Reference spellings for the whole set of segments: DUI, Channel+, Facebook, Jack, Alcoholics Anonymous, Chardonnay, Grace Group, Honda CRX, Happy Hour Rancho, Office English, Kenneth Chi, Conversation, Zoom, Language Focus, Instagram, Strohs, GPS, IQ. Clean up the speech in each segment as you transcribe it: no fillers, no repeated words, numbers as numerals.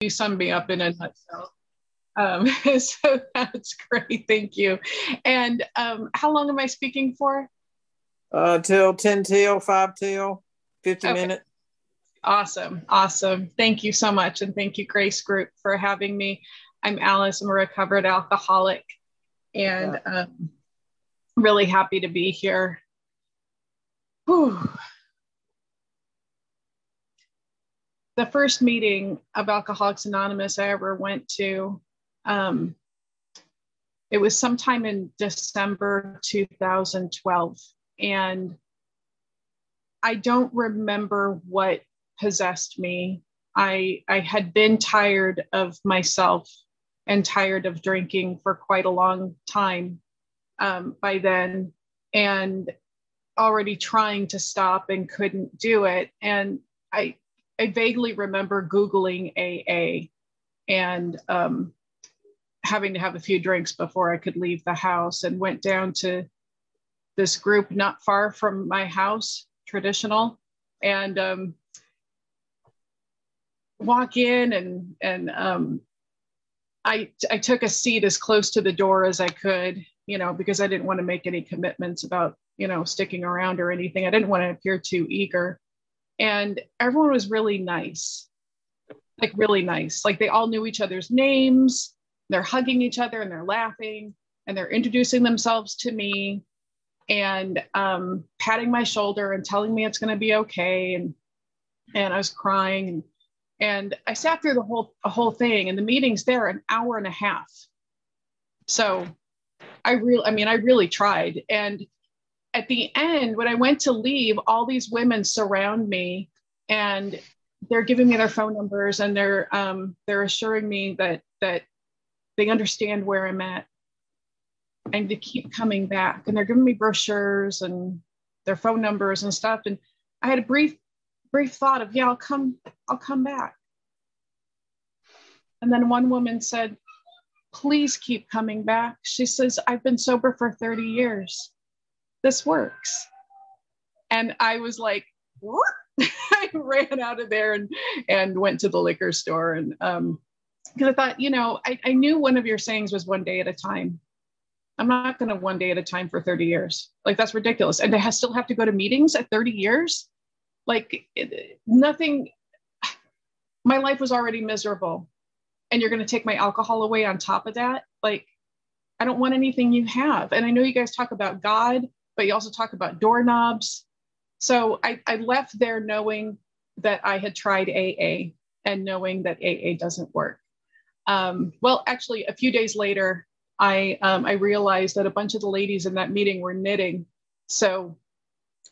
You summed me up in a nutshell. So that's great. Thank you. And how long am I speaking for? Till 10 till, 5 till, 50 minutes. Awesome. Awesome. Thank you so much. And thank you, Grace Group, for having me. I'm Alice. I'm a recovered alcoholic and really happy to be here. Whew. The first meeting of Alcoholics Anonymous I ever went to, it was sometime in December 2012. And I don't remember what possessed me. I had been tired of myself and tired of drinking for quite a long time by then, and already trying to stop and couldn't do it. And I vaguely remember Googling AA and having to have a few drinks before I could leave the house, and went down to this group not far from my house, traditional, and walk in, and I took a seat as close to the door as I could, you know, because I didn't want to make any commitments about, you know, sticking around or anything. I didn't want to appear too eager. And everyone was really nice, like really nice. Like they all knew each other's names, they're hugging each other and they're laughing and they're introducing themselves to me and patting my shoulder and telling me it's going to be okay. And I was crying. And I sat through the whole thing, and the meeting's there an hour and a half. So I really tried. And at the end, when I went to leave, all these women surround me, and they're giving me their phone numbers, and they're assuring me that they understand where I'm at and to keep coming back. And they're giving me brochures and their phone numbers and stuff. And I had a brief thought of, yeah, I'll come back. And then one woman said, please keep coming back. She says, I've been sober for 30 years. This works. And I was like, what? I ran out of there and went to the liquor store. And because I thought, you know, I knew one of your sayings was one day at a time. I'm not going to one day at a time for 30 years. Like, that's ridiculous. And I still have to go to meetings at 30 years. Like nothing, my life was already miserable, and you're going to take my alcohol away on top of that. Like, I don't want anything you have. And I know you guys talk about God, but you also talk about doorknobs. So I left there knowing that I had tried AA and knowing that AA doesn't work. Well, actually, a few days later, I realized that a bunch of the ladies in that meeting were knitting. So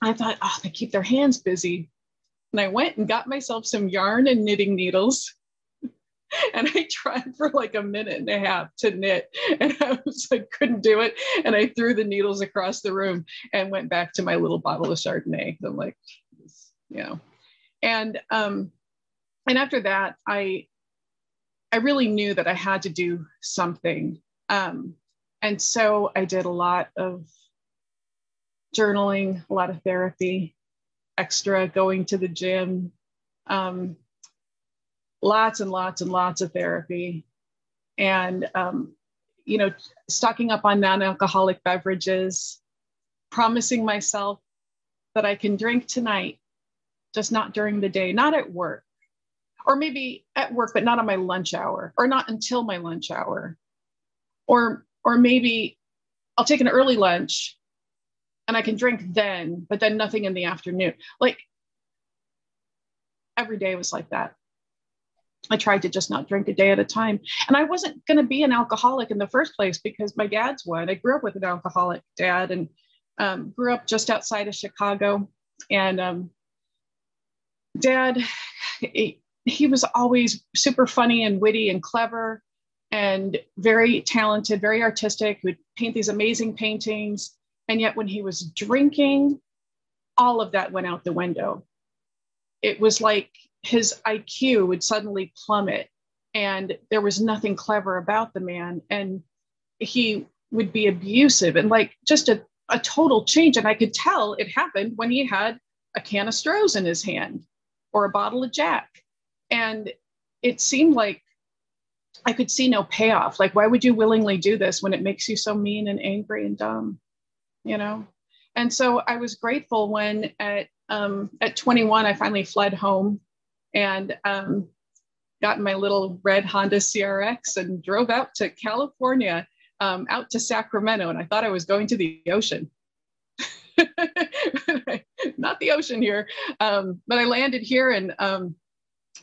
I thought, oh, they keep their hands busy. And I went and got myself some yarn and knitting needles. And I tried for like a minute and a half to knit. And I couldn't do it. And I threw the needles across the room and went back to my little bottle of Chardonnay. I'm like, geez, you know. And after that, I really knew that I had to do something. And so I did a lot of journaling, a lot of therapy, extra going to the gym, lots and lots and lots of therapy, and you know, stocking up on non-alcoholic beverages, promising myself that I can drink tonight, just not during the day, not at work, or maybe at work, but not on my lunch hour, or not until my lunch hour, or maybe I'll take an early lunch and I can drink then, but then nothing in the afternoon. Like every day was like that. I tried to just not drink a day at a time. And I wasn't going to be an alcoholic in the first place because my dad's one. I grew up with an alcoholic dad, and grew up just outside of Chicago. And dad, he was always super funny and witty and clever and very talented, very artistic. He would paint these amazing paintings. And yet when he was drinking, all of that went out the window. It was like his IQ would suddenly plummet, and there was nothing clever about the man. And he would be abusive, and like just a total change. And I could tell it happened when he had a can of Strohs in his hand or a bottle of Jack. And it seemed like I could see no payoff. Like, why would you willingly do this when it makes you so mean and angry and dumb, you know? And so I was grateful when at 21, I finally fled home and got in my little red Honda CRX and drove out to California, out to Sacramento. And I thought I was going to the ocean. Not the ocean here, but I landed here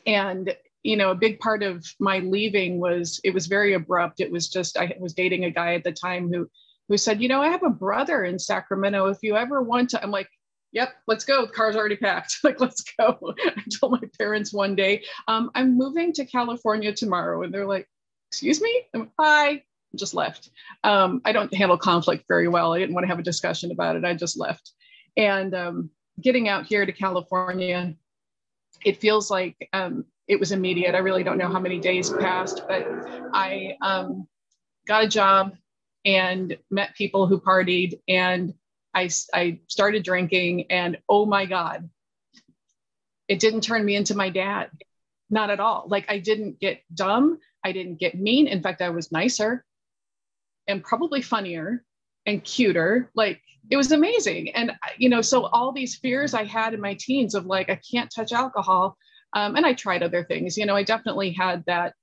and you know, a big part of my leaving was, it was very abrupt. It was just, I was dating a guy at the time who said, you know, I have a brother in Sacramento. If you ever want to, I'm like, yep, let's go. The car's already packed. Like, let's go. I told my parents one day, I'm moving to California tomorrow. And they're like, excuse me? I'm like, hi. Just left. I don't handle conflict very well. I didn't want to have a discussion about it. I just left. And getting out here to California, it feels like it was immediate. I really don't know how many days passed, but I got a job and met people who partied, and I started drinking, and oh my God, it didn't turn me into my dad. Not at all. Like, I didn't get dumb. I didn't get mean. In fact, I was nicer and probably funnier and cuter. Like, it was amazing. And, you know, so all these fears I had in my teens of like, I can't touch alcohol. And I tried other things, you know, I definitely had that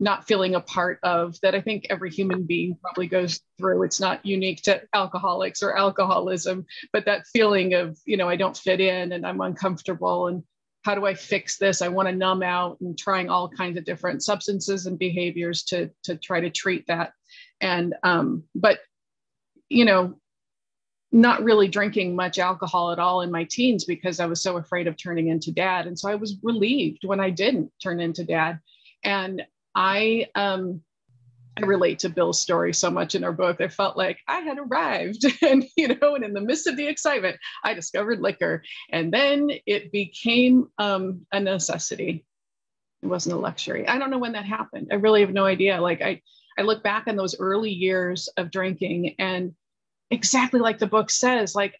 not feeling a part of that. I think every human being probably goes through. It's not unique to alcoholics or alcoholism, but that feeling of, you know, I don't fit in and I'm uncomfortable and how do I fix this? I want to numb out, and trying all kinds of different substances and behaviors to try to treat that. And, but, you know, not really drinking much alcohol at all in my teens because I was so afraid of turning into dad. And so I was relieved when I didn't turn into dad. And I relate to Bill's story so much in our book. I felt like I had arrived, and, you know, and in the midst of the excitement, I discovered liquor, and then it became a necessity. It wasn't a luxury. I don't know when that happened. I really have no idea. Like, I look back on those early years of drinking, and exactly like the book says, like,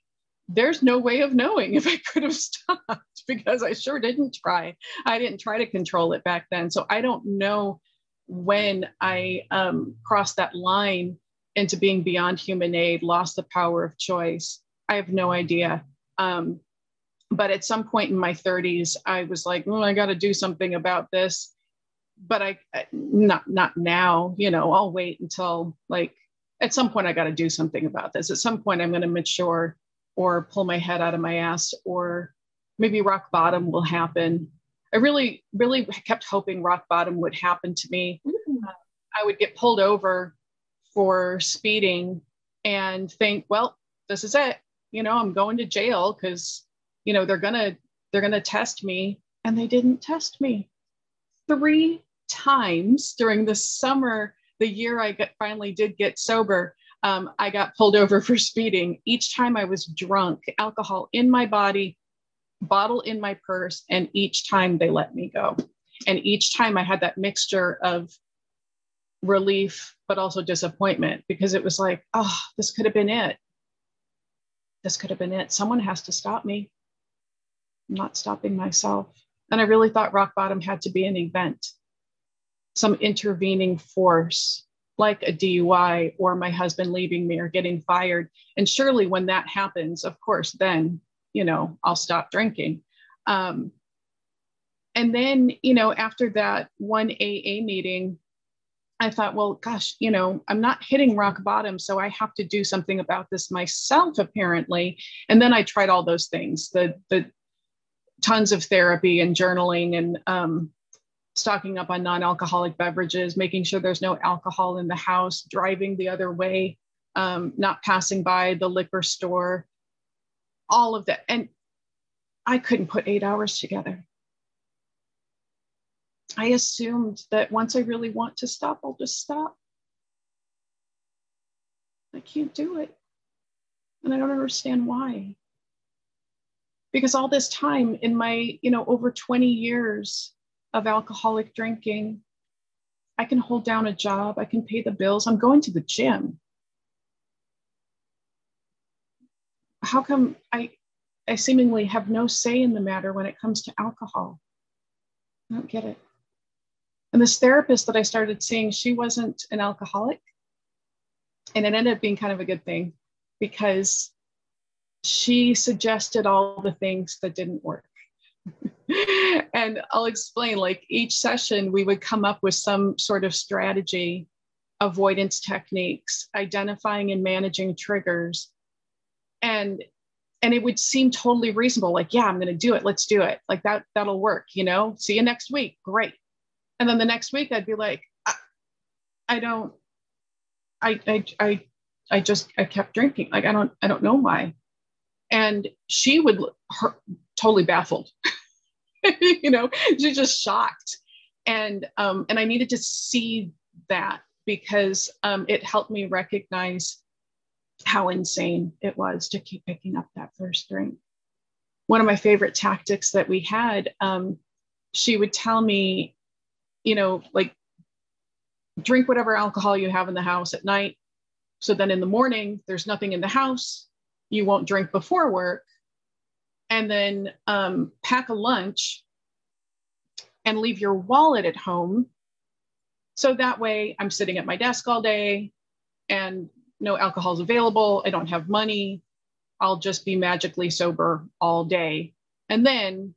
there's no way of knowing if I could have stopped because I sure didn't try. I didn't try to control it back then. So I don't know when I crossed that line into being beyond human aid, lost the power of choice. I have no idea. But at some point in my 30s, I was like, well, I got to do something about this. But not now, you know, I'll wait until like, at some point I got to do something about this. At some point I'm going to mature or pull my head out of my ass, or maybe rock bottom will happen. I really, really kept hoping rock bottom would happen to me. I would get pulled over for speeding and think, well, this is it. You know, I'm going to jail because, you know, they're going to test me. And they didn't test me. 3 times during the summer. The year I finally did get sober, I got pulled over for speeding. Each time I was drunk, alcohol in my body, bottle in my purse, and each time they let me go. And each time I had that mixture of relief, but also disappointment, because it was like, oh, this could have been it. This could have been it. Someone has to stop me. I'm not stopping myself. And I really thought rock bottom had to be an event. Some intervening force, like a DUI or my husband leaving me or getting fired. And surely when that happens, of course, then, you know, I'll stop drinking. And then, you know, after that one AA meeting, I thought, well, gosh, you know, I'm not hitting rock bottom, so I have to do something about this myself, apparently. And then I tried all those things, the tons of therapy and journaling and, stocking up on non-alcoholic beverages, making sure there's no alcohol in the house, driving the other way, not passing by the liquor store, all of that. And I couldn't put 8 hours together. I assumed that once I really want to stop, I'll just stop. I can't do it. And I don't understand why. Because all this time in my, you know, over 20 years, of alcoholic drinking, I can hold down a job, I can pay the bills, I'm going to the gym. How come I seemingly have no say in the matter when it comes to alcohol? I don't get it. And this therapist that I started seeing, she wasn't an alcoholic. And it ended up being kind of a good thing because she suggested all the things that didn't work. And I'll explain, like each session, we would come up with some sort of strategy, avoidance techniques, identifying and managing triggers. And it would seem totally reasonable. Like, yeah, I'm going to do it. Let's do it. Like that'll work, you know, see you next week. Great. And then the next week I'd be like, I kept drinking. Like, I don't know why. And she would look totally baffled, you know, she's just shocked. And I needed to see that because it helped me recognize how insane it was to keep picking up that first drink. One of my favorite tactics that we had, she would tell me, you know, like drink whatever alcohol you have in the house at night. So then in the morning, there's nothing in the house. You won't drink before work. And then pack a lunch and leave your wallet at home. So that way I'm sitting at my desk all day and no alcohol is available. I don't have money. I'll just be magically sober all day. And then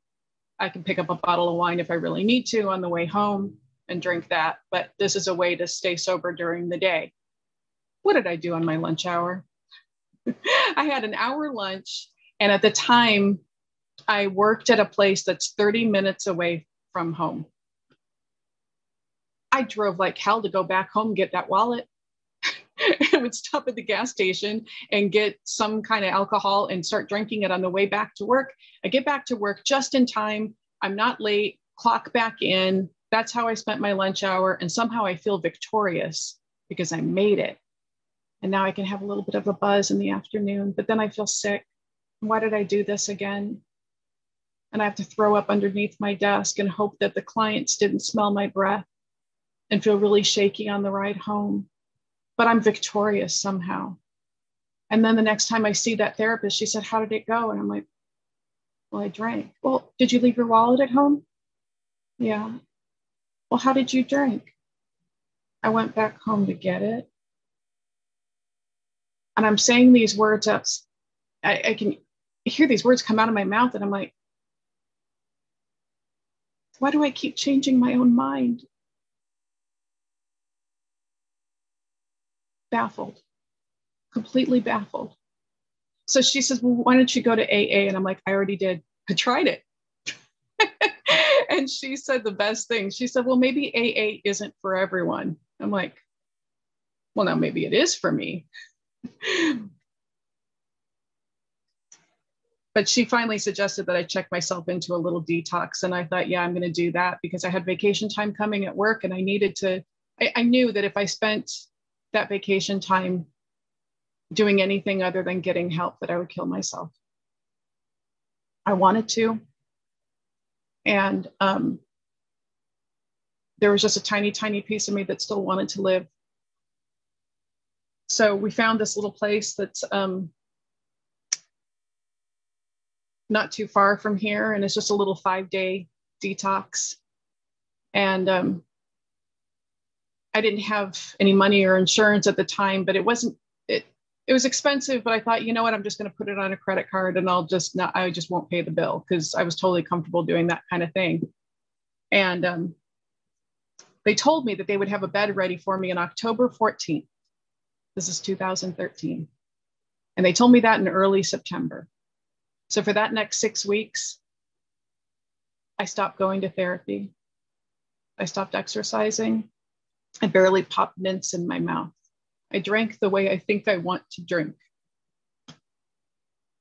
I can pick up a bottle of wine if I really need to on the way home and drink that. But this is a way to stay sober during the day. What did I do on my lunch hour? I had an hour lunch. And at the time, I worked at a place that's 30 minutes away from home. I drove like hell to go back home, get that wallet. I would stop at the gas station and get some kind of alcohol and start drinking it on the way back to work. I get back to work just in time. I'm not late, clock back in. That's how I spent my lunch hour. And somehow I feel victorious because I made it. And now I can have a little bit of a buzz in the afternoon, but then I feel sick. Why did I do this again? And I have to throw up underneath my desk and hope that the clients didn't smell my breath and feel really shaky on the ride home. But I'm victorious somehow. And then the next time I see that therapist, she said, how did it go? And I'm like, well, I drank. Well, did you leave your wallet at home? Yeah. Well, how did you drink? I went back home to get it. And I'm saying these words up. I can hear these words come out of my mouth and I'm like, why do I keep changing my own mind? Baffled, completely baffled. So she says, well, why don't you go to AA? And I'm like, I already did. I tried it. And she said the best thing. She said, well, maybe AA isn't for everyone. I'm like, well, now maybe it is for me. But she finally suggested that I check myself into a little detox. And I thought, yeah, I'm going to do that because I had vacation time coming at work and I needed to, I knew that if I spent that vacation time doing anything other than getting help, that I would kill myself. I wanted to. And there was just a tiny, tiny piece of me that still wanted to live. So we found this little place that's not too far from here. And it's just a little 5-day detox. And I didn't have any money or insurance at the time, but it was expensive, but I thought, you know what, I'm just going to put it on a credit card and I just won't pay the bill because I was totally comfortable doing that kind of thing. And they told me that they would have a bed ready for me on October 14th. This is 2013. And they told me that in early September. So for that next 6 weeks, I stopped going to therapy. I stopped exercising. I barely popped mints in my mouth. I drank the way I think I want to drink.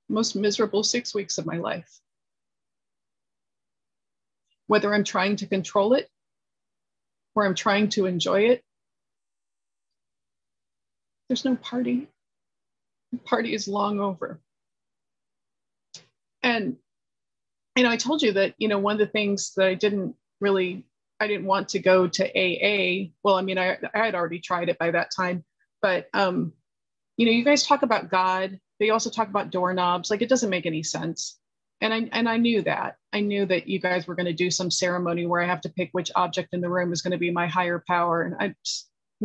Most miserable 6 weeks of my life. Whether I'm trying to control it or I'm trying to enjoy it, there's no party. The party is long over. And, you know, I told you that, you know, one of the things that I didn't want to go to AA. Well, I mean, I had already tried it by that time, but, you know, you guys talk about God, but you also talk about doorknobs. Like, it doesn't make any sense. And I knew that. I knew that you guys were going to do some ceremony where I have to pick which object in the room is going to be my higher power. And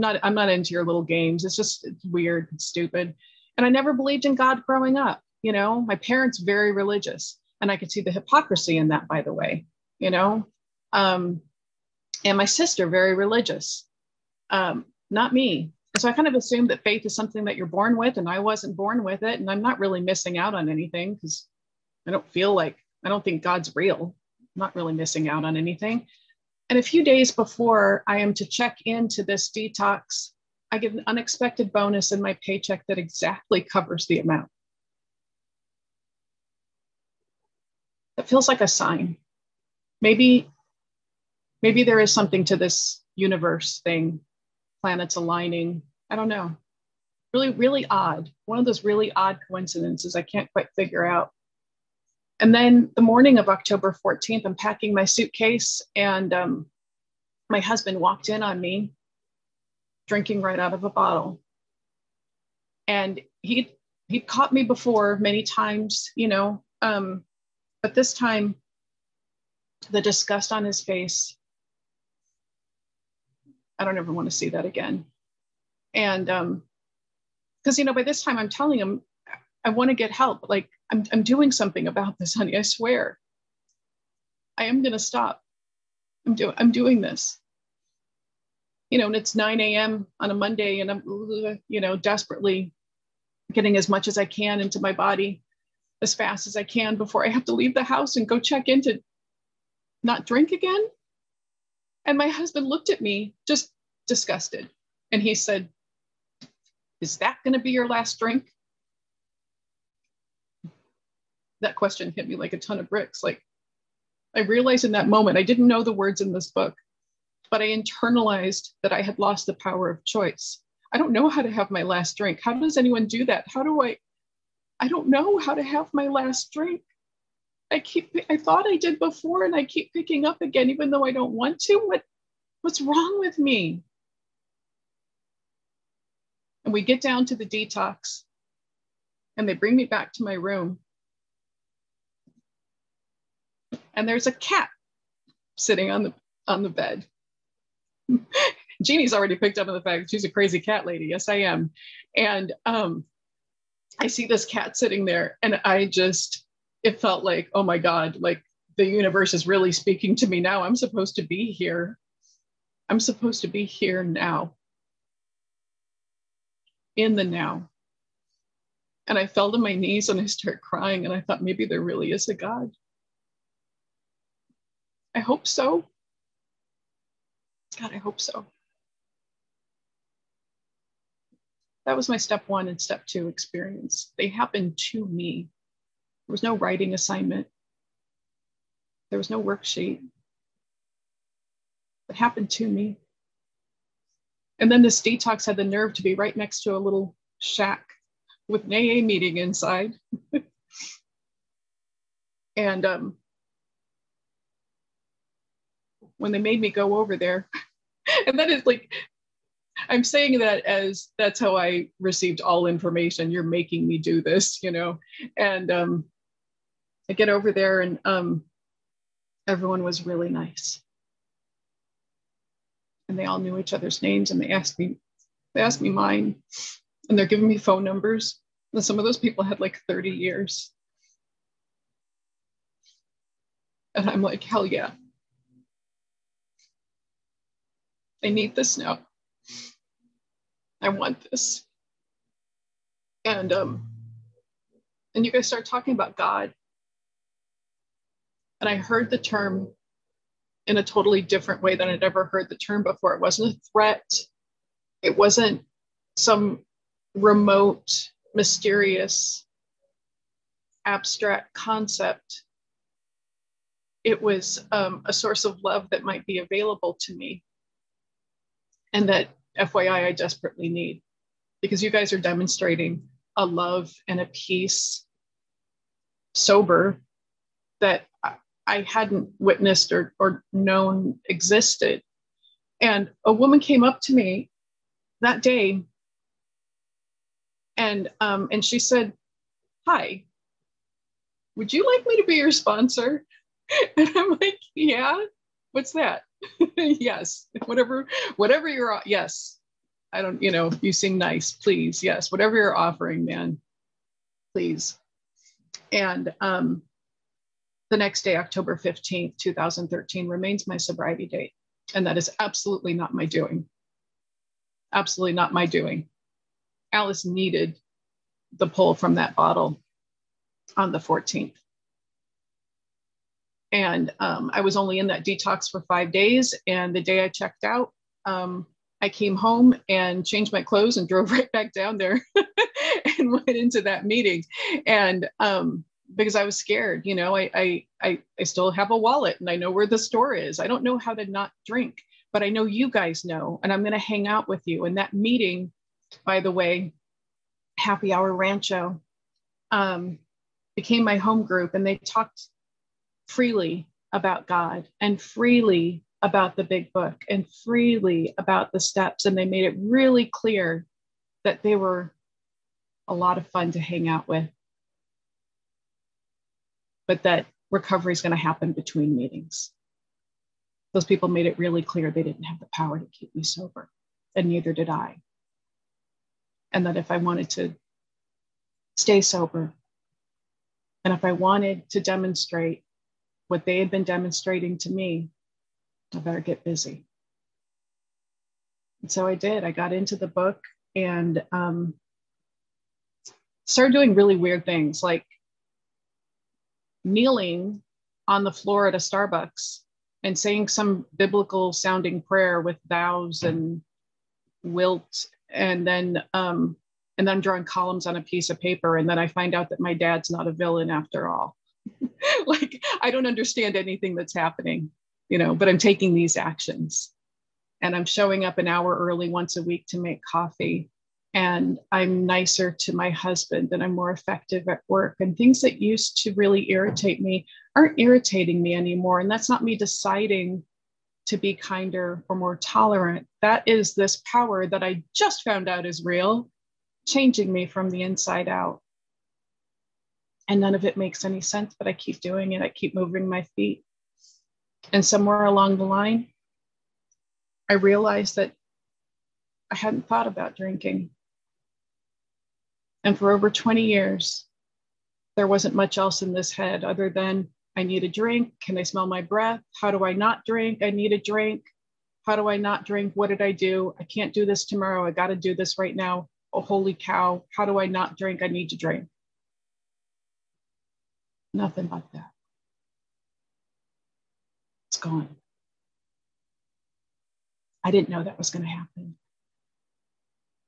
I'm not into your little games. It's just weird and stupid. And I never believed in God growing up. You know, my parents, very religious, and I could see the hypocrisy in that, by the way, you know, and my sister, very religious, not me. And so I kind of assumed that faith is something that you're born with, and I wasn't born with it. And I'm not really missing out on anything because I don't think God's real. I'm not really missing out on anything. And a few days before I am to check into this detox, I get an unexpected bonus in my paycheck that exactly covers the amount. That feels like a sign. Maybe there is something to this universe thing, planets aligning. I don't know. Really, really odd. One of those really odd coincidences I can't quite figure out. And then the morning of October 14th, I'm packing my suitcase, and my husband walked in on me drinking right out of a bottle. And he caught me before many times, you know, but this time the disgust on his face, I don't ever want to see that again. And because, you know, by this time I'm telling him, I want to get help. Like, I'm doing something about this, honey. I swear. I am going to stop. I'm doing this. You know, and it's 9 a.m. on a Monday, and I'm, you know, desperately getting as much as I can into my body as fast as I can before I have to leave the house and go check in to not drink again. And my husband looked at me just disgusted. And he said, "Is that going to be your last drink?" That question hit me like a ton of bricks. Like, I realized in that moment, I didn't know the words in this book, but I internalized that I had lost the power of choice. I don't know how to have my last drink. How does anyone do that? How do I don't know how to have my last drink. I thought I did before, and I keep picking up again, even though I don't want to. What's wrong with me? And we get down to the detox, and they bring me back to my room. And there's a cat sitting on the bed. Jeannie's already picked up on the fact that she's a crazy cat lady. Yes, I am. And I see this cat sitting there, and it felt like, oh my God, like the universe is really speaking to me now. I'm supposed to be here. I'm supposed to be here now. In the now. And I fell to my knees and I started crying, and I thought, maybe there really is a God. I hope so. God, I hope so. That was my step one and step two experience. They happened to me. There was no writing assignment. There was no worksheet. It happened to me. And then this detox had the nerve to be right next to a little shack with an AA meeting inside. And when they made me go over there. And that is like, I'm saying that as that's how I received all information. You're making me do this, you know? And I get over there, and everyone was really nice. And they all knew each other's names, and they asked me mine, and they're giving me phone numbers. And some of those people had like 30 years. And I'm like, hell yeah. I need this now. I want this. And and you guys start talking about God. And I heard the term in a totally different way than I'd ever heard the term before. It wasn't a threat. It wasn't some remote, mysterious, abstract concept. It was a source of love that might be available to me. And that, FYI, I desperately need, because you guys are demonstrating a love and a peace sober that I hadn't witnessed or known existed. And a woman came up to me that day, and she said, "Hi, would you like me to be your sponsor? And I'm like, yeah, what's that? Yes, whatever you're, yes. I don't, you know, you seem nice, please. Yes, whatever you're offering, man, please. And the next day, October 15th, 2013 remains my sobriety date. And that is absolutely not my doing. Absolutely not my doing. Alice needed the pull from that bottle on the 14th. And I was only in that detox for 5 days. And the day I checked out, I came home and changed my clothes and drove right back down there and went into that meeting. And because I was scared, you know, I still have a wallet and I know where the store is. I don't know how to not drink, but I know you guys know, and I'm going to hang out with you. And that meeting, by the way, Happy Hour Rancho, became my home group, and they talked freely about God and freely about the big book and freely about the steps. And they made it really clear that they were a lot of fun to hang out with, but that recovery is going to happen between meetings. Those people made it really clear they didn't have the power to keep me sober, and neither did I. And that if I wanted to stay sober, and if I wanted to demonstrate what they had been demonstrating to me, I better get busy. And so I did. I got into the book and started doing really weird things, like kneeling on the floor at a Starbucks and saying some biblical sounding prayer with thous and wilt, and then drawing columns on a piece of paper. And then I find out that my dad's not a villain after all. Like, I don't understand anything that's happening. You know, but I'm taking these actions, and I'm showing up an hour early once a week to make coffee, and I'm nicer to my husband, and I'm more effective at work, and things that used to really irritate me aren't irritating me anymore. And that's not me deciding to be kinder or more tolerant. That is this power that I just found out is real, changing me from the inside out. And none of it makes any sense, but I keep doing it. I keep moving my feet. And somewhere along the line, I realized that I hadn't thought about drinking. And for over 20 years, there wasn't much else in this head other than I need a drink. Can I smell my breath? How do I not drink? I need a drink. How do I not drink? What did I do? I can't do this tomorrow. I got to do this right now. Oh, holy cow. How do I not drink? I need to drink. Nothing like that. Gone. I didn't know that was going to happen.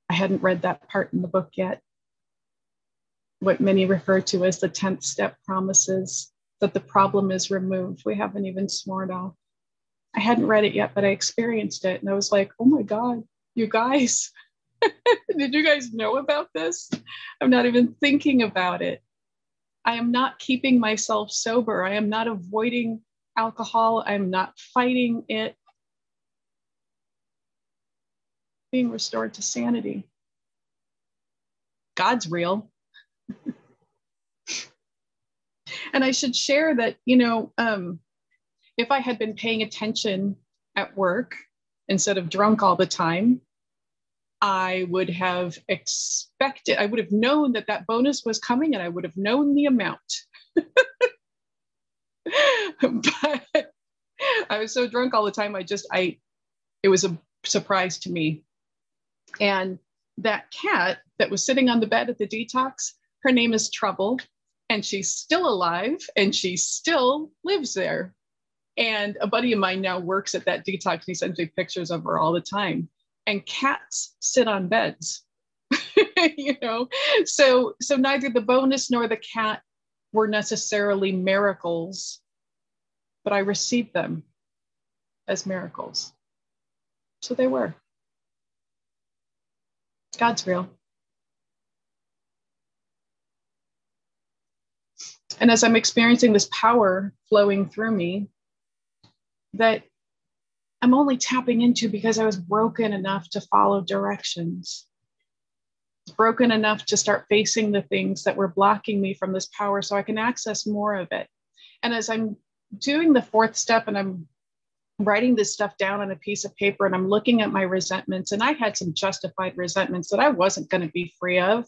I hadn't read that part in the book yet. What many refer to as the 10th step promises that the problem is removed. We haven't even sworn off. I hadn't read it yet, but I experienced it. And I was like, oh my God, you guys, did you guys know about this? I'm not even thinking about it. I am not keeping myself sober. I am not avoiding alcohol. I'm not fighting it. Being restored to sanity. God's real. And I should share that, you know, if I had been paying attention at work instead of drunk all the time, I would have expected, I would have known that that bonus was coming, and I would have known the amount. But I was so drunk all the time. It was a surprise to me. And that cat that was sitting on the bed at the detox, her name is Trouble, and she's still alive and she still lives there. And a buddy of mine now works at that detox, and he sends me pictures of her all the time. And cats sit on beds, you know? So neither the bonus nor the cat were necessarily miracles, but I received them as miracles. So they were. God's real. And as I'm experiencing this power flowing through me that I'm only tapping into because I was broken enough to follow directions, broken enough to start facing the things that were blocking me from this power so I can access more of it. And as I'm doing the fourth step and I'm writing this stuff down on a piece of paper and I'm looking at my resentments, and I had some justified resentments that I wasn't going to be free of.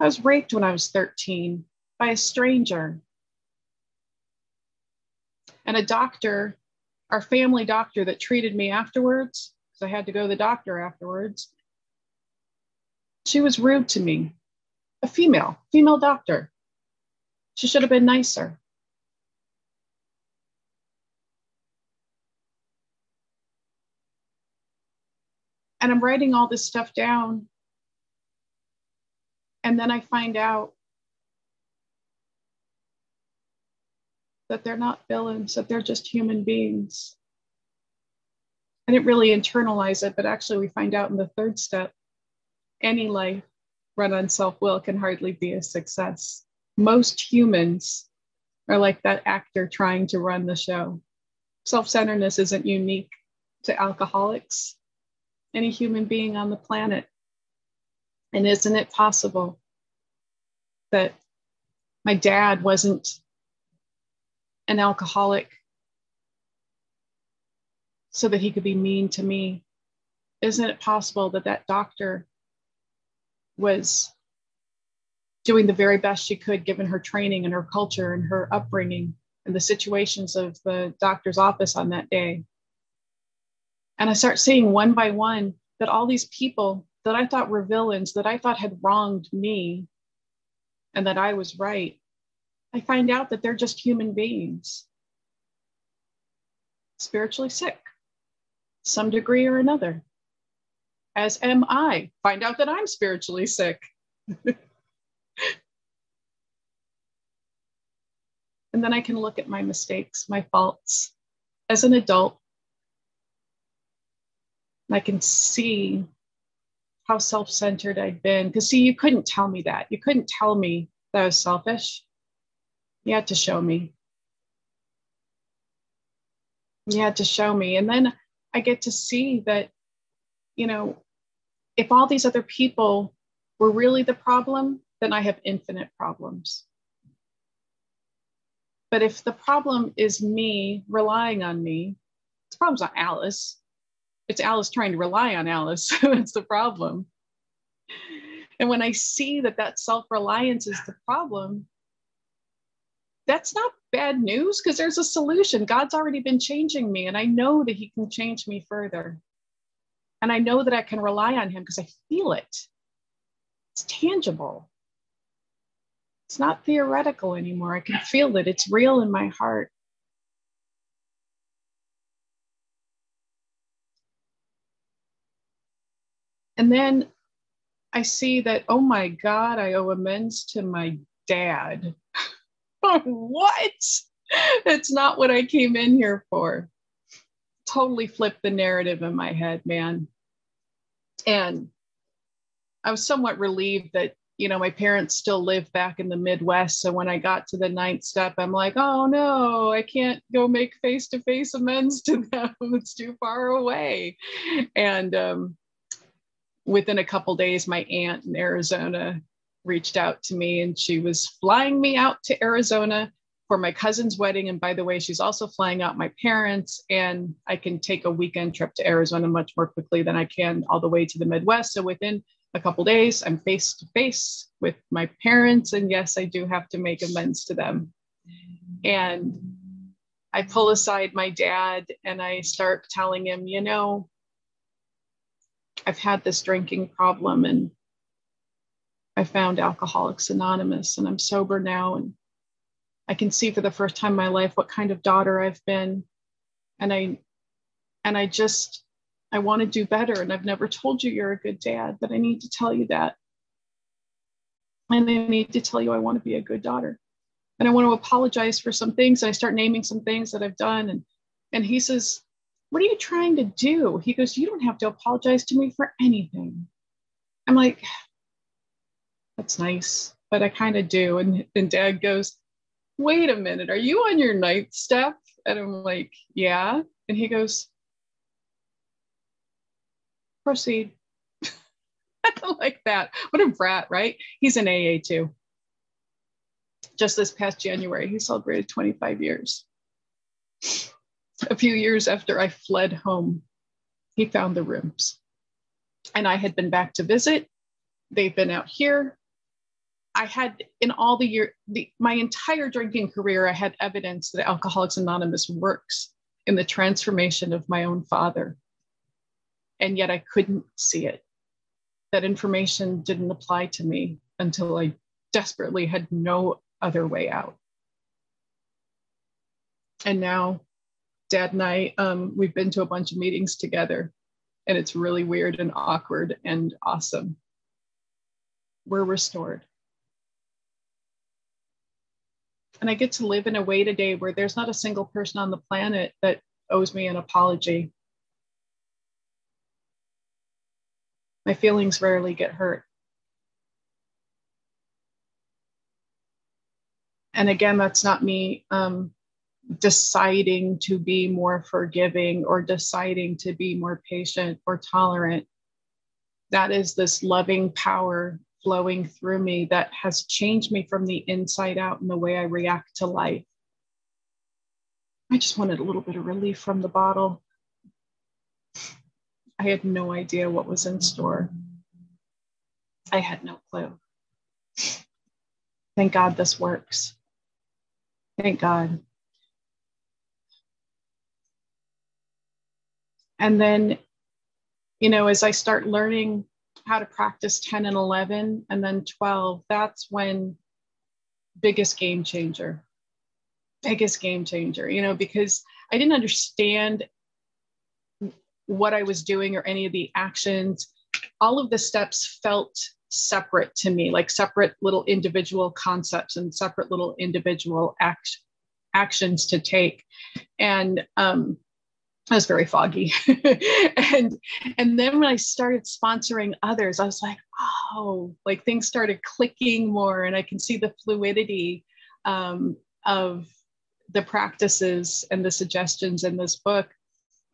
I was raped when I was 13 by a stranger. And a doctor, our family doctor that treated me afterwards, because I had to go to the doctor afterwards, she was rude to me. A female doctor. She should have been nicer. And I'm writing all this stuff down. And then I find out that they're not villains, that they're just human beings. I didn't really internalize it, but actually we find out in the third step, any life run on self-will can hardly be a success. Most humans are like that actor trying to run the show. Self-centeredness isn't unique to alcoholics. Any human being on the planet. And isn't it possible that my dad wasn't an alcoholic so that he could be mean to me? Isn't it possible that that doctor was doing the very best she could given her training and her culture and her upbringing and the situations of the doctor's office on that day? And I start seeing one by one that all these people that I thought were villains, that I thought had wronged me and that I was right, I find out that they're just human beings, spiritually sick, some degree or another, as am I. Find out that I'm spiritually sick. And then I can look at my mistakes, my faults as an adult. I can see how self-centered I'd been. Because see, you couldn't tell me that. You couldn't tell me that I was selfish. You had to show me. You had to show me. And then I get to see that, you know, if all these other people were really the problem, then I have infinite problems. But if the problem is me relying on me, the problem's not Alice. It's Alice trying to rely on Alice. That's the problem. And when I see that that self-reliance is the problem, that's not bad news because there's a solution. God's already been changing me, and I know that he can change me further. And I know that I can rely on him because I feel it. It's tangible. It's not theoretical anymore. I can feel it. It's real in my heart. And then I see that, oh my God, I owe amends to my dad. What? That's not what I came in here for. Totally flipped the narrative in my head, man. And I was somewhat relieved that, you know, my parents still live back in the Midwest. So when I got to the ninth step, I'm like, oh no, I can't go make face-to-face amends to them. It's too far away. And, within a couple days, my aunt in Arizona reached out to me, and she was flying me out to Arizona for my cousin's wedding. And by the way, she's also flying out my parents, and I can take a weekend trip to Arizona much more quickly than I can all the way to the Midwest. So within a couple days, I'm face to face with my parents. And yes, I do have to make amends to them. And I pull aside my dad and I start telling him, you know, I've had this drinking problem and I found Alcoholics Anonymous and I'm sober now. And I can see for the first time in my life what kind of daughter I've been. And I want to do better. And I've never told you you're a good dad, but I need to tell you that. And I need to tell you I want to be a good daughter. And I want to apologize for some things. And I start naming some things that I've done. And he says, what are you trying to do? He goes, you don't have to apologize to me for anything. I'm like, that's nice, but I kind of do. And dad goes, wait a minute, are you on your ninth step? And I'm like, yeah. And he goes, proceed. I'm like that. What a brat, right? He's an AA too. Just this past January, he celebrated 25 years. A few years after I fled home, he found the ribs. And I had been back to visit. They've been out here. I had, in all the year, my entire drinking career, I had evidence that Alcoholics Anonymous works in the transformation of my own father. And yet I couldn't see it. That information didn't apply to me until I desperately had no other way out. And now Dad and I, we've been to a bunch of meetings together, and it's really weird and awkward and awesome. We're restored. And I get to live in a way today where there's not a single person on the planet that owes me an apology. My feelings rarely get hurt. And again, that's not me deciding to be more forgiving or deciding to be more patient or tolerant. That is this loving power flowing through me that has changed me from the inside out in the way I react to life. I just wanted a little bit of relief from the bottle. I had no idea what was in store. I had no clue. Thank God this works. Thank God. And then, you know, as I start learning how to practice 10 and 11 and then 12, that's when biggest game changer, you know, because I didn't understand what I was doing or any of the actions. All of the steps felt separate to me, like separate little individual concepts and separate little individual actions to take. And I was very foggy. And then when I started sponsoring others, I was like, oh, like things started clicking more, and I can see the fluidity of the practices and the suggestions in this book.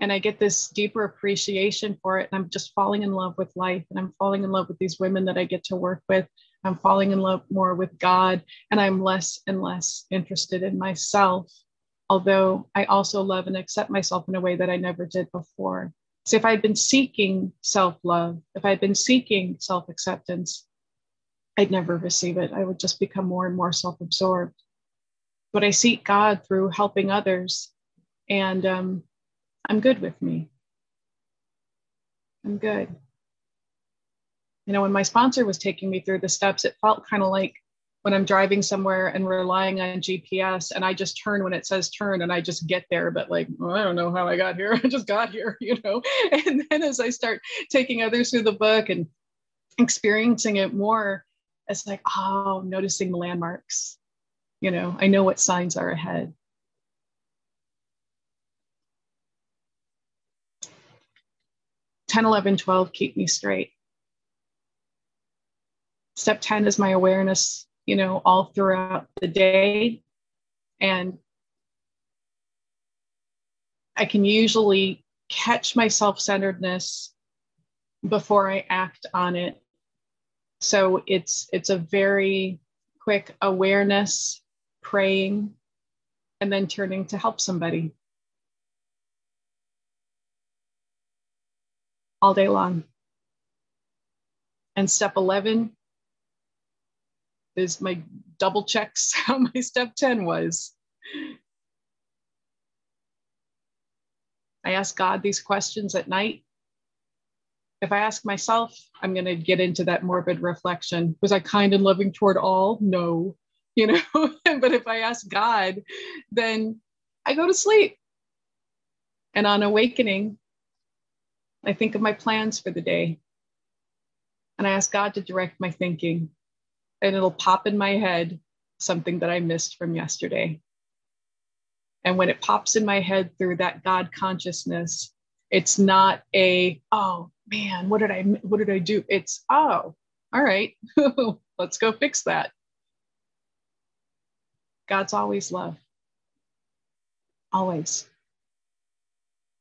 And I get this deeper appreciation for it. And I'm just falling in love with life. And I'm falling in love with these women that I get to work with. I'm falling in love more with God. And I'm less and less interested in myself. Although I also love and accept myself in a way that I never did before. So if I had been seeking self-love, if I had been seeking self-acceptance, I'd never receive it. I would just become more and more self-absorbed. But I seek God through helping others. And, I'm good with me. I'm good. You know, when my sponsor was taking me through the steps, it felt kind of like when I'm driving somewhere and relying on GPS and I just turn when it says turn and I just get there, but like, well, I don't know how I got here. I just got here, you know? And then as I start taking others through the book and experiencing it more, it's like, oh, noticing the landmarks. You know, I know what signs are ahead. Ten, 11, 12 keep me straight. Step 10 is my awareness, you know, all throughout the day. And I can usually catch my self-centeredness before I act on it. So it's a very quick awareness, praying, and then turning to help somebody. All day long. And step 11 is my double checks how my step 10 was. I ask God these questions at night. If I ask myself, I'm going to get into that morbid reflection. Was I kind and loving toward all? No, you know, but if I ask God, then I go to sleep. And on awakening, I think of my plans for the day, and I ask God to direct my thinking, and it'll pop in my head something that I missed from yesterday. And when it pops in my head through that God consciousness, it's not a, oh man, what did I do? It's, oh, all right, let's go fix that. God's always love, always.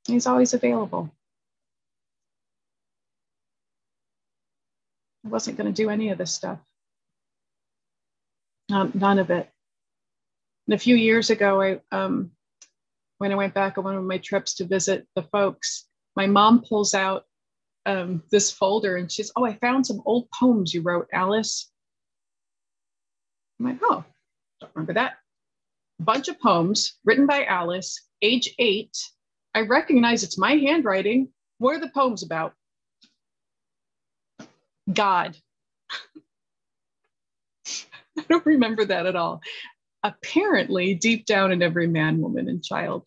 He's always available. I wasn't going to do any of this stuff. None of it. And a few years ago, when I went back on one of my trips to visit the folks, my mom pulls out this folder and she's, "Oh, I found some old poems you wrote, Alice." I'm like, "Oh, don't remember that." A bunch of poems written by Alice, age 8. I recognize it's my handwriting. What are the poems about? God. I don't remember that at all. Apparently, deep down in every man, woman, and child,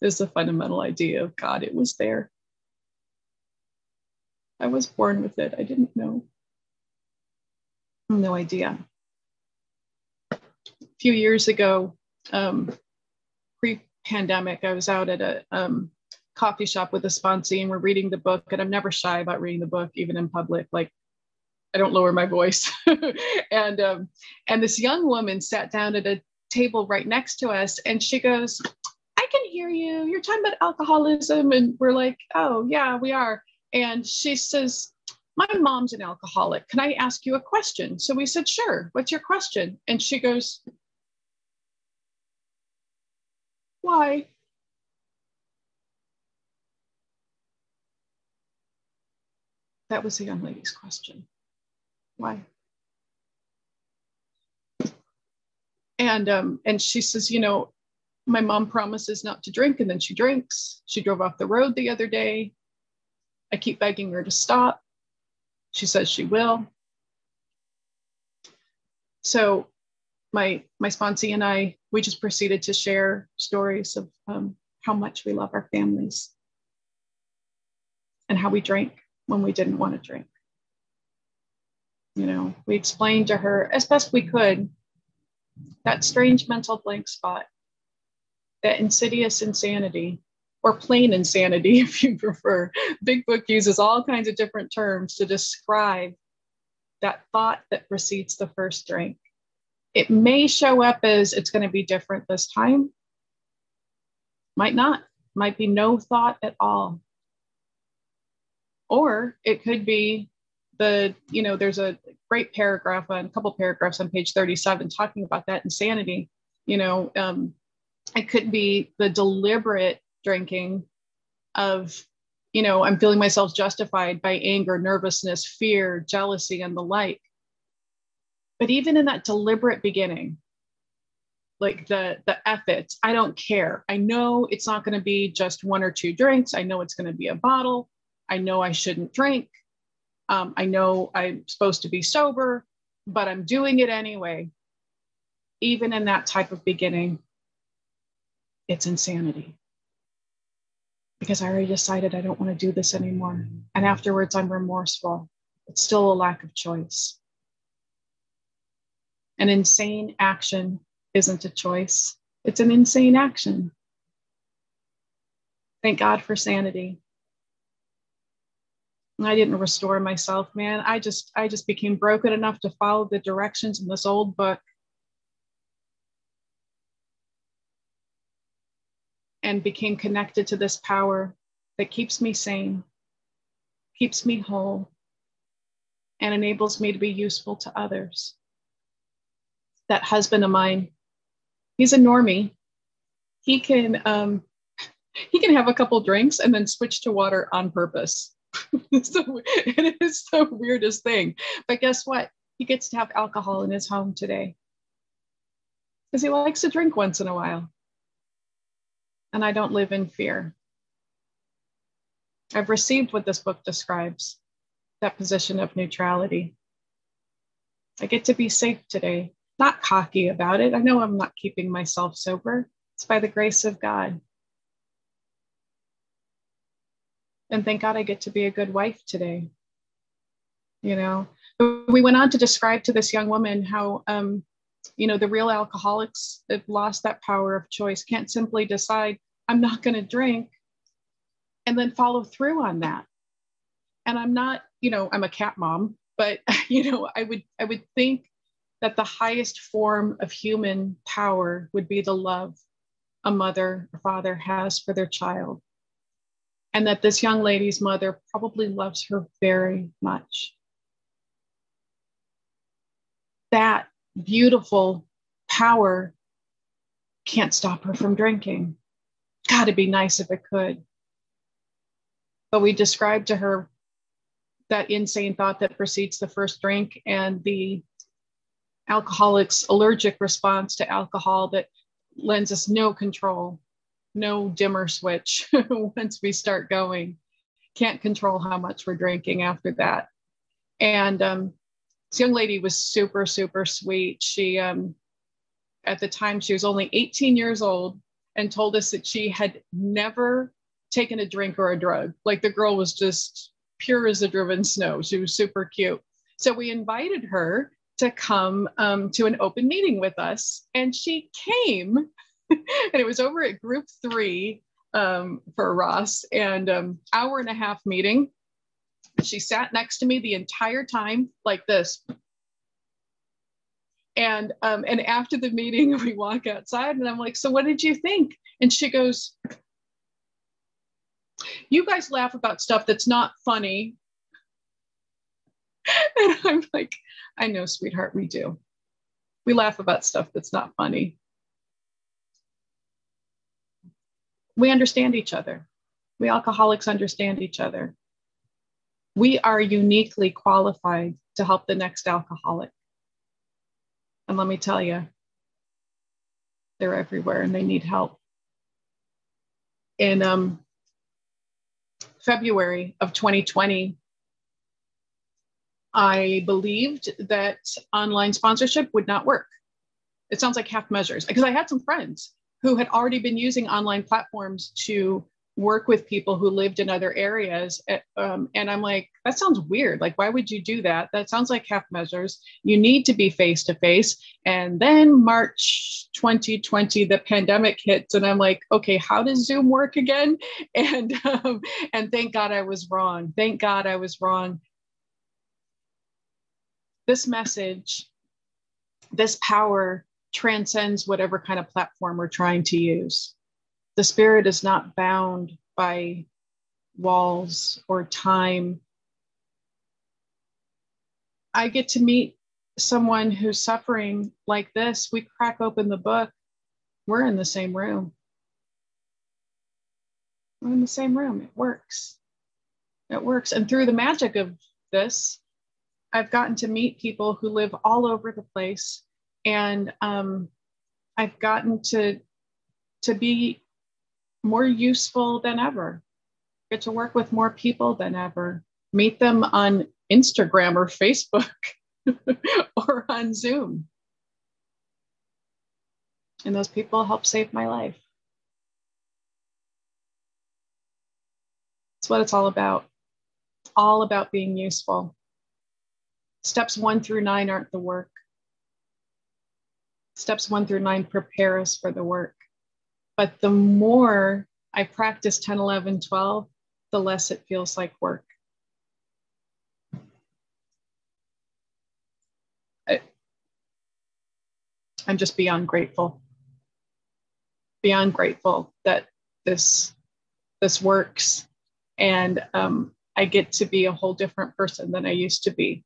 there's a fundamental idea of God. It was there. I was born with it. I didn't know. No idea. A few years ago, pre-pandemic, I was out at a coffee shop with a sponsee, and we're reading the book, and I'm never shy about reading the book, even in public. Like, I don't lower my voice. And this young woman sat down at a table right next to us, and she goes, "I can hear you. You're talking about alcoholism." And we're like, "Oh, yeah, we are." And she says, "My mom's an alcoholic. Can I ask you a question?" So we said, "Sure. What's your question?" And she goes, "Why?" That was the young lady's question. Why? And she says, "You know, my mom promises not to drink, and then she drinks. She drove off the road the other day. I keep begging her to stop. She says she will." So my sponsee and I, we just proceeded to share stories of how much we love our families and how we drank when we didn't want to drink. You know, we explained to her as best we could that strange mental blank spot, that insidious insanity, or plain insanity if you prefer. Big Book uses all kinds of different terms to describe that thought that precedes the first drink. It may show up as it's going to be different this time. Might not. Might be no thought at all. Or it could be the, you know, there's a great paragraph on a couple paragraphs on page 37 talking about that insanity. You know, it could be the deliberate drinking of, you know, I'm feeling myself justified by anger, nervousness, fear, jealousy, and the like. But even in that deliberate beginning, like the F it, I don't care. I know it's not going to be just one or two drinks. I know it's going to be a bottle. I know I shouldn't drink. I know I'm supposed to be sober, but I'm doing it anyway. Even in that type of beginning, it's insanity. Because I already decided I don't want to do this anymore. And afterwards, I'm remorseful. It's still a lack of choice. An insane action isn't a choice. It's an insane action. Thank God for sanity. I didn't restore myself, man. I just became broken enough to follow the directions in this old book. And became connected to this power that keeps me sane, keeps me whole, and enables me to be useful to others. That husband of mine, he's a normie. He can have a couple drinks and then switch to water on purpose. So, it is the weirdest thing. But guess what? He gets to have alcohol in his home today because he likes to drink once in a while. And I don't live in fear. I've received what this book describes, that position of neutrality. I get to be safe today, not cocky about it. I know I'm not keeping myself sober. It's by the grace of God. And thank God I get to be a good wife today. You know, we went on to describe to this young woman how, you know, the real alcoholics have lost that power of choice, can't simply decide, I'm not going to drink, and then follow through on that. And I'm not, you know, I'm a cat mom, but, you know, I would think that the highest form of human power would be the love a mother or father has for their child. And that this young lady's mother probably loves her very much. that beautiful power can't stop her from drinking. God, it'd be nice if it could. But we described to her that insane thought that precedes the first drink and the alcoholic's allergic response to alcohol that lends us no control, no dimmer switch once we start going. Can't control how much we're drinking after that. And this young lady was super, super sweet. She, at the time, she was only 18 years old and told us that she had never taken a drink or a drug. Like, the girl was just pure as the driven snow. She was super cute. So we invited her to come to an open meeting with us. And she came, and it was over at group 3 for Ross, and hour and a half meeting. She sat next to me the entire time like this. And after the meeting, we walk outside and I'm like, so what did you think? And she goes, you guys laugh about stuff that's not funny. And I'm like, I know, sweetheart, we do. We laugh about stuff that's not funny. We understand each other. We alcoholics understand each other. We are uniquely qualified to help the next alcoholic. And let me tell you, they're everywhere and they need help. In February of 2020, I believed that online sponsorship would not work. It sounds like half measures, because I had some friends who had already been using online platforms to work with people who lived in other areas. And I'm like, that sounds weird. Like, why would you do that? That sounds like half measures. You need to be face-to-face. And then March 2020, the pandemic hits. And I'm like, okay, how does Zoom work again? And thank God I was wrong. Thank God I was wrong. This message, this power transcends whatever kind of platform we're trying to use. The spirit is not bound by walls or time. I get to meet someone who's suffering like this. We crack open the book. We're in the same room. We're in the same room. It works. It works. And through the magic of this, I've gotten to meet people who live all over the place. And I've gotten to be more useful than ever. Get to work with more people than ever. Meet them on Instagram or Facebook or on Zoom. And those people help save my life. That's what it's all about. All about being useful. Steps 1 through 9 aren't the work. Steps 1 through 9 prepare us for the work. But the more I practice 10, 11, 12, the less it feels like work. I'm just beyond grateful that this works. And I get to be a whole different person than I used to be.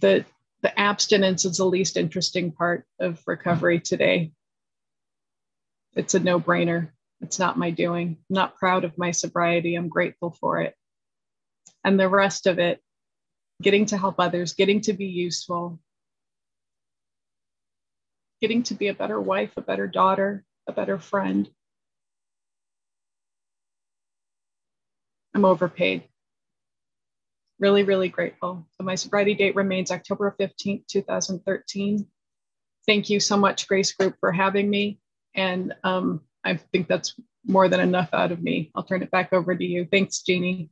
The abstinence is the least interesting part of recovery today. It's a no-brainer. It's not my doing. I'm not proud of my sobriety. I'm grateful for it. And the rest of it, getting to help others, getting to be useful, getting to be a better wife, a better daughter, a better friend. I'm overpaid. Really, really grateful. So my sobriety date remains October 15th, 2013. Thank you so much, Grace Group, for having me. And I think that's more than enough out of me. I'll turn it back over to you. Thanks, Jeannie.